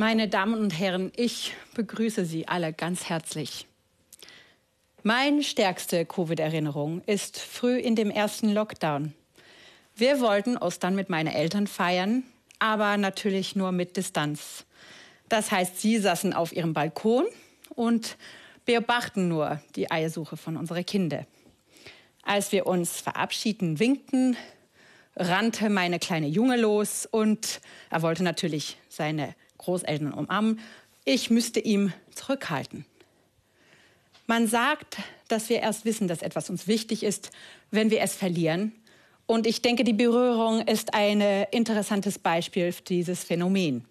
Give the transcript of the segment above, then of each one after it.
Meine Damen und Herren, ich begrüße Sie alle ganz herzlich. Meine stärkste Covid-Erinnerung ist früh in dem ersten Lockdown. Wir wollten Ostern mit meinen Eltern feiern, aber natürlich nur mit Distanz. Das heißt, sie saßen auf ihrem Balkon und beobachten nur die Eiersuche von unseren Kindern. Als wir uns verabschieden, winkten, rannte meine kleine Junge los und er wollte natürlich seine Großeltern umarmen. Ich müsste ihn zurückhalten. Man sagt, dass wir erst wissen, dass etwas uns wichtig ist, wenn wir es verlieren. Und ich denke, die Berührung ist ein interessantes Beispiel für dieses Phänomen.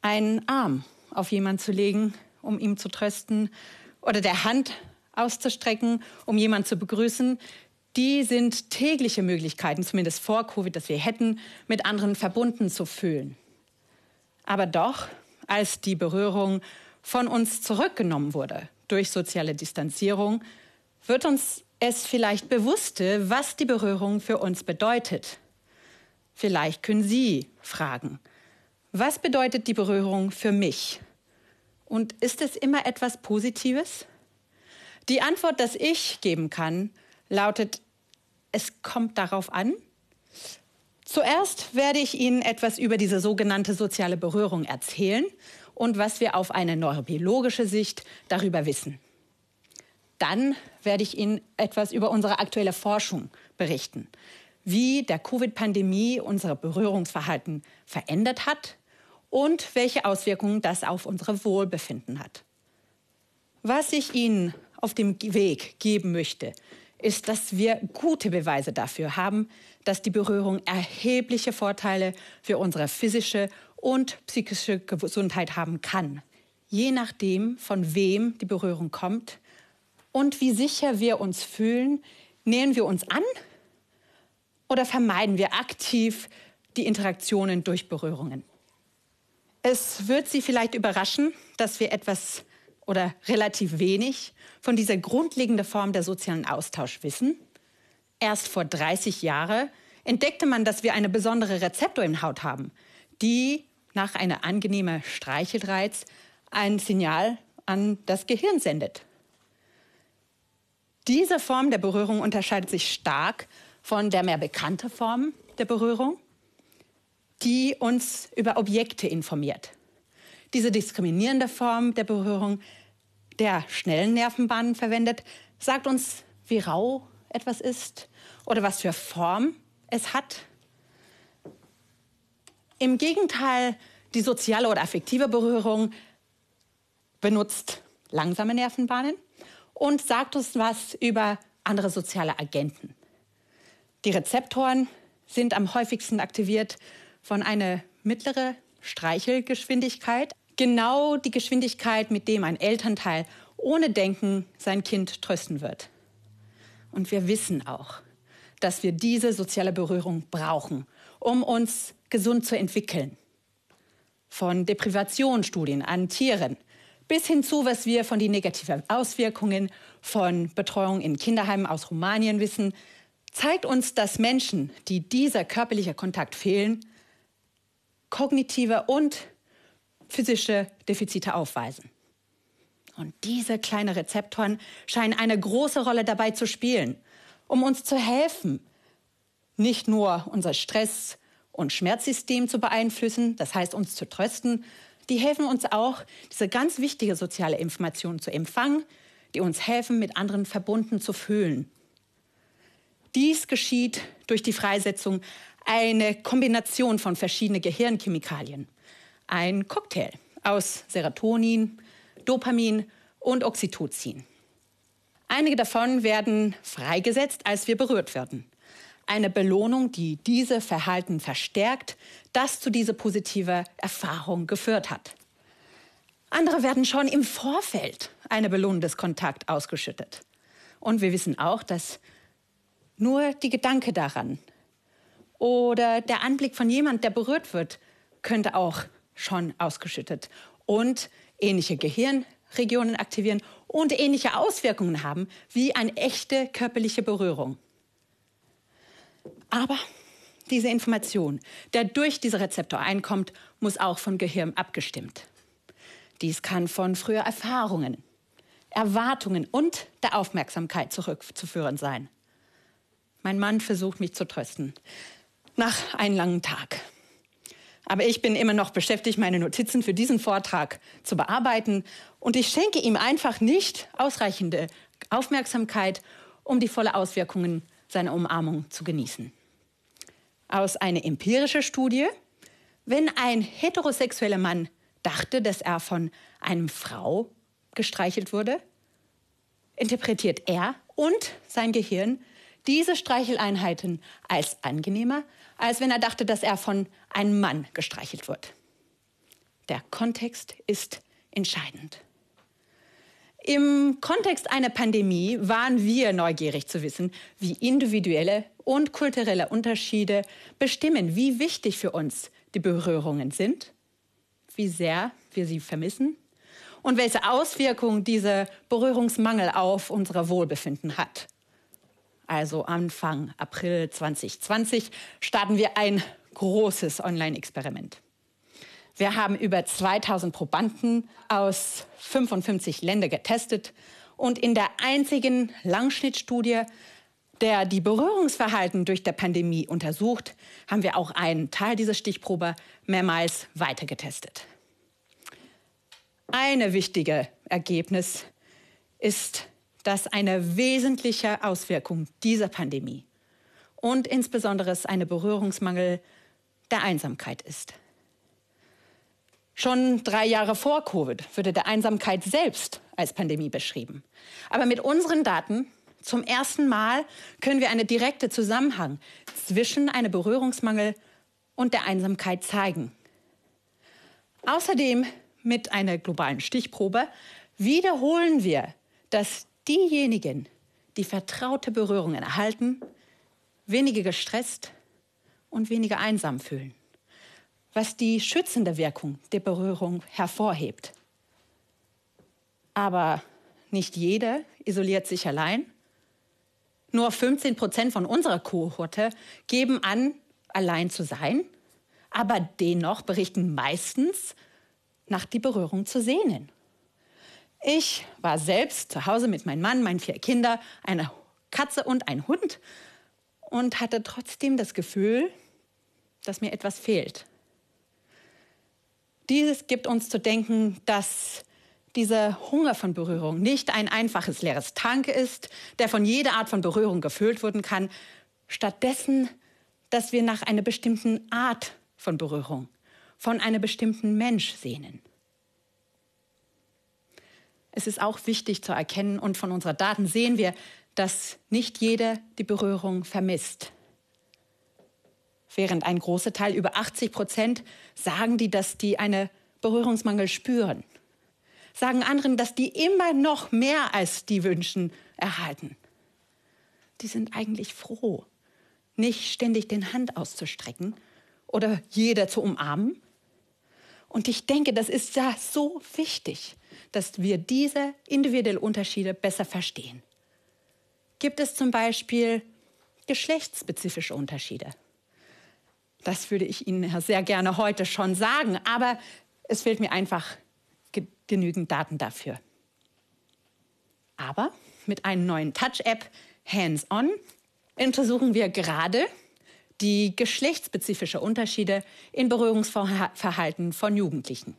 Einen Arm auf jemanden zu legen, um ihn zu trösten, oder der Hand auszustrecken, um jemanden zu begrüßen, die sind tägliche Möglichkeiten, zumindest vor Covid, dass wir hätten, mit anderen verbunden zu fühlen. Aber doch, als die Berührung von uns zurückgenommen wurde durch soziale Distanzierung, wird uns es vielleicht bewusst, was die Berührung für uns bedeutet. Vielleicht können Sie fragen, was bedeutet die Berührung für mich? Und ist es immer etwas Positives? Die Antwort, die ich geben kann, lautet, es kommt darauf an. Zuerst werde ich Ihnen etwas über diese sogenannte soziale Berührung erzählen und was wir auf eine neurobiologische Sicht darüber wissen. Dann werde ich Ihnen etwas über unsere aktuelle Forschung berichten, wie der Covid-Pandemie unser Berührungsverhalten verändert hat und welche Auswirkungen das auf unser Wohlbefinden hat. Was ich Ihnen auf dem Weg geben möchte, ist, dass wir gute Beweise dafür haben, dass die Berührung erhebliche Vorteile für unsere physische und psychische Gesundheit haben kann, je nachdem, von wem die Berührung kommt und wie sicher wir uns fühlen. Nähern wir uns an oder vermeiden wir aktiv die Interaktionen durch Berührungen? Es wird Sie vielleicht überraschen, dass wir etwas oder relativ wenig von dieser grundlegenden Form der sozialen Austausch wissen. Erst vor 30 Jahren entdeckte man, dass wir eine besondere Rezeptor in der Haut haben, die nach einer angenehmen Streichelreiz ein Signal an das Gehirn sendet. Diese Form der Berührung unterscheidet sich stark von der mehr bekannten Form der Berührung, die uns über Objekte informiert. Diese diskriminierende Form der Berührung der schnellen Nervenbahnen verwendet, sagt uns, wie rau etwas ist oder was für Form es hat. Im Gegenteil, die soziale oder affektive Berührung benutzt langsame Nervenbahnen und sagt uns was über andere soziale Agenten. Die Rezeptoren sind am häufigsten aktiviert von einer mittleren Streichelgeschwindigkeit, genau die Geschwindigkeit, mit dem ein Elternteil ohne Denken sein Kind trösten wird. Und wir wissen auch, dass wir diese soziale Berührung brauchen, um uns gesund zu entwickeln. Von Deprivationsstudien an Tieren bis hin zu, was wir von den negativen Auswirkungen von Betreuung in Kinderheimen aus Rumänien wissen, zeigt uns, dass Menschen, die dieser körperliche Kontakt fehlen, kognitive und physische Defizite aufweisen. Und diese kleinen Rezeptoren scheinen eine große Rolle dabei zu spielen, um uns zu helfen, nicht nur unser Stress- und Schmerzsystem zu beeinflussen, das heißt uns zu trösten, die helfen uns auch, diese ganz wichtige soziale Information zu empfangen, die uns helfen, mit anderen verbunden zu fühlen. Dies geschieht durch die Freisetzung einer Kombination von verschiedenen Gehirnchemikalien. Ein Cocktail aus Serotonin, Dopamin und Oxytocin. Einige davon werden freigesetzt, als wir berührt werden. Eine Belohnung, die dieses Verhalten verstärkt, das zu dieser positiven Erfahrung geführt hat. Andere werden schon im Vorfeld eine Belohnung des Kontakts ausgeschüttet. Und wir wissen auch, dass nur die Gedanken daran oder der Anblick von jemandem, der berührt wird, könnte auch schon ausgeschüttet und ähnliche Gehirnregionen aktivieren und ähnliche Auswirkungen haben wie eine echte körperliche Berührung. Aber diese Information, der durch diese Rezeptor einkommt, muss auch vom Gehirn abgestimmt. Dies kann von früher Erfahrungen, Erwartungen und der Aufmerksamkeit zurückzuführen sein. Mein Mann versucht mich zu trösten, nach einem langen Tag. Aber ich bin immer noch beschäftigt, meine Notizen für diesen Vortrag zu bearbeiten. Und ich schenke ihm einfach nicht ausreichende Aufmerksamkeit, um die volle Auswirkungen seiner Umarmung zu genießen. Aus einer empirischen Studie, wenn ein heterosexueller Mann dachte, dass er von einer Frau gestreichelt wurde, interpretiert er und sein Gehirn diese Streicheleinheiten als angenehmer, als wenn er dachte, dass er von einem Mann gestreichelt wird. Der Kontext ist entscheidend. Im Kontext einer Pandemie waren wir neugierig zu wissen, wie individuelle und kulturelle Unterschiede bestimmen, wie wichtig für uns die Berührungen sind, wie sehr wir sie vermissen und welche Auswirkungen dieser Berührungsmangel auf unser Wohlbefinden hat. Also Anfang April 2020 starten wir ein großes Online-Experiment. Wir haben über 2000 Probanden aus 55 Ländern getestet und in der einzigen Langschnittstudie, der die Berührungsverhalten durch die Pandemie untersucht, haben wir auch einen Teil dieser Stichprobe mehrmals weitergetestet. Ein wichtiges Ergebnis ist, dass eine wesentliche Auswirkung dieser Pandemie und insbesondere ein Berührungsmangel der Einsamkeit ist. Schon 3 Jahre vor Covid wurde die Einsamkeit selbst als Pandemie beschrieben. Aber mit unseren Daten zum ersten Mal können wir einen direkten Zusammenhang zwischen einem Berührungsmangel und der Einsamkeit zeigen. Außerdem mit einer globalen Stichprobe wiederholen wir, dass diejenigen, die vertraute Berührungen erhalten, weniger gestresst und weniger einsam fühlen, was die schützende Wirkung der Berührung hervorhebt. Aber nicht jeder isoliert sich allein. Nur 15% von unserer Kohorte geben an, allein zu sein, aber dennoch berichten meistens, nach der Berührung zu sehnen. Ich war selbst zu Hause mit meinem Mann, meinen 4 Kindern, einer Katze und einem Hund und hatte trotzdem das Gefühl, dass mir etwas fehlt. Dieses gibt uns zu denken, dass dieser Hunger von Berührung nicht ein einfaches leeres Tank ist, der von jeder Art von Berührung gefüllt werden kann. Stattdessen, dass wir nach einer bestimmten Art von Berührung, von einem bestimmten Mensch sehnen. Es ist auch wichtig zu erkennen und von unseren Daten sehen wir, dass nicht jeder die Berührung vermisst. Während ein großer Teil, über 80%, sagen die, dass die einen Berührungsmangel spüren. Sagen anderen, dass die immer noch mehr als die wünschen erhalten. Die sind eigentlich froh, nicht ständig den Hand auszustrecken oder jeder zu umarmen. Und ich denke, das ist ja so wichtig, dass wir diese individuellen Unterschiede besser verstehen. Gibt es zum Beispiel geschlechtsspezifische Unterschiede? Das würde ich Ihnen sehr gerne heute schon sagen, aber es fehlt mir einfach genügend Daten dafür. Aber mit einer neuen Touch-App, Hands-On, untersuchen wir gerade die geschlechtsspezifischen Unterschiede in Berührungsverhalten von Jugendlichen.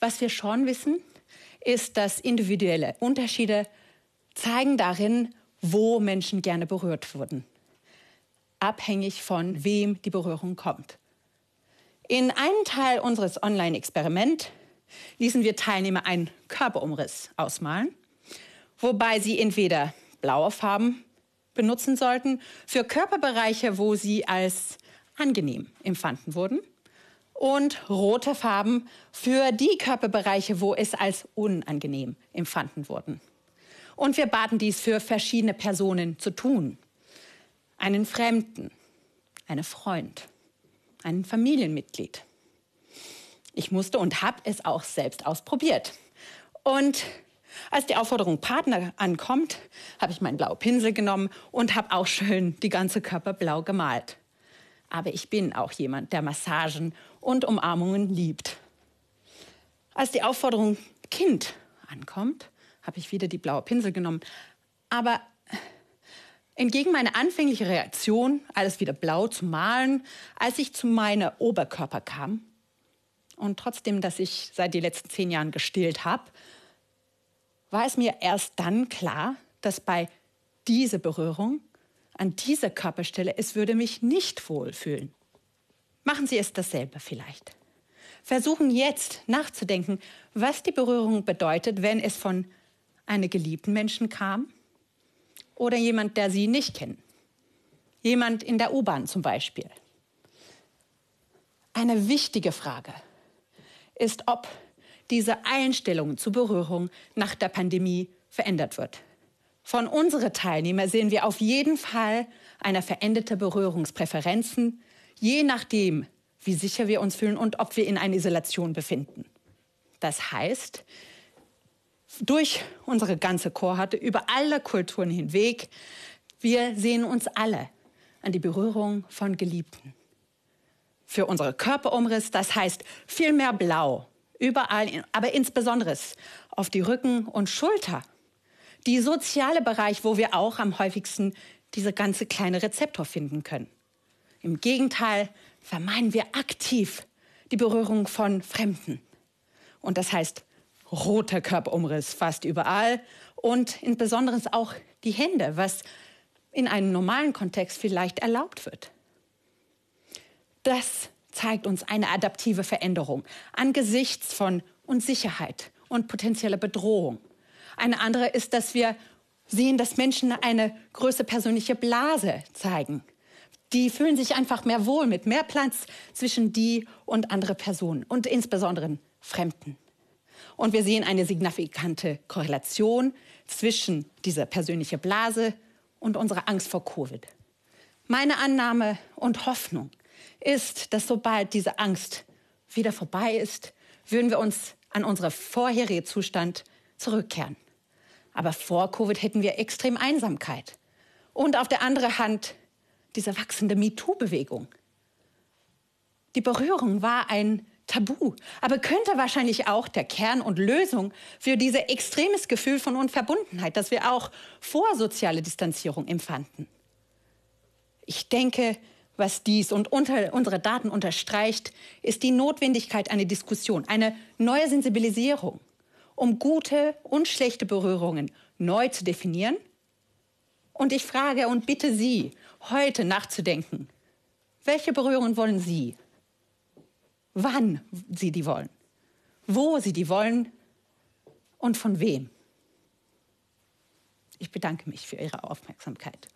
Was wir schon wissen, ist, dass individuelle Unterschiede zeigen darin, wo Menschen gerne berührt wurden, abhängig von wem die Berührung kommt. In einem Teil unseres Online-Experiments ließen wir Teilnehmer einen Körperumriss ausmalen, wobei sie entweder blaue Farben benutzen sollten für Körperbereiche, wo sie als angenehm empfunden wurden, und rote Farben für die Körperbereiche, wo es als unangenehm empfunden wurden. Und wir baten dies für verschiedene Personen zu tun. Einen Fremden, einen Freund, einen Familienmitglied. Ich musste und habe es auch selbst ausprobiert. Und als die Aufforderung Partner ankommt, habe ich meinen blauen Pinsel genommen und habe auch schön die ganze Körper blau gemalt. Aber ich bin auch jemand, der Massagen und Umarmungen liebt. Als die Aufforderung Kind ankommt, habe ich wieder die blaue Pinsel genommen. Aber entgegen meiner anfänglichen Reaktion, alles wieder blau zu malen, als ich zu meinem Oberkörper kam, und trotzdem, dass ich seit den letzten 10 Jahren gestillt habe, war es mir erst dann klar, dass bei dieser Berührung an dieser Körperstelle es würde mich nicht wohlfühlen. Machen Sie es dasselbe vielleicht. Versuchen jetzt nachzudenken, was die Berührung bedeutet, wenn es von einem geliebten Menschen kam oder jemand, der Sie nicht kennen. Jemand in der U-Bahn zum Beispiel. Eine wichtige Frage ist, ob diese Einstellung zur Berührung nach der Pandemie verändert wird. Von unseren Teilnehmern sehen wir auf jeden Fall eine veränderte Berührungspräferenzen, je nachdem, wie sicher wir uns fühlen und ob wir in einer Isolation befinden. Das heißt, durch unsere ganze Kohorte, über alle Kulturen hinweg, wir sehen uns alle an die Berührung von Geliebten. Für unsere Körperumriss, das heißt viel mehr Blau, überall, aber insbesondere auf die Rücken und Schulter. Die soziale Bereich, wo wir auch am häufigsten diese ganze kleine Rezeptor finden können. Im Gegenteil, vermeiden wir aktiv die Berührung von Fremden. Und das heißt roter Körperumriss fast überall und insbesondere auch die Hände, was in einem normalen Kontext vielleicht erlaubt wird. Das zeigt uns eine adaptive Veränderung angesichts von Unsicherheit und potenzieller Bedrohung. Eine andere ist, dass wir sehen, dass Menschen eine größere persönliche Blase zeigen. Die fühlen sich einfach mehr wohl mit mehr Platz zwischen die und andere Personen und insbesondere Fremden. Und wir sehen eine signifikante Korrelation zwischen dieser persönlichen Blase und unserer Angst vor Covid. Meine Annahme und Hoffnung ist, dass sobald diese Angst wieder vorbei ist, würden wir uns an unseren vorherigen Zustand zurückkehren. Aber vor Covid hätten wir extrem Einsamkeit. Und auf der anderen Hand diese wachsende MeToo-Bewegung. Die Berührung war ein Tabu, aber könnte wahrscheinlich auch der Kern und Lösung für dieses extremes Gefühl von Unverbundenheit, das wir auch vor sozialer Distanzierung empfanden. Ich denke, was dies und unsere Daten unterstreicht, ist die Notwendigkeit einer Diskussion, eine neue Sensibilisierung, um gute und schlechte Berührungen neu zu definieren. Und ich frage und bitte Sie, heute nachzudenken, welche Berührungen wollen Sie? Wann Sie die wollen? Wo Sie die wollen? Und von wem? Ich bedanke mich für Ihre Aufmerksamkeit.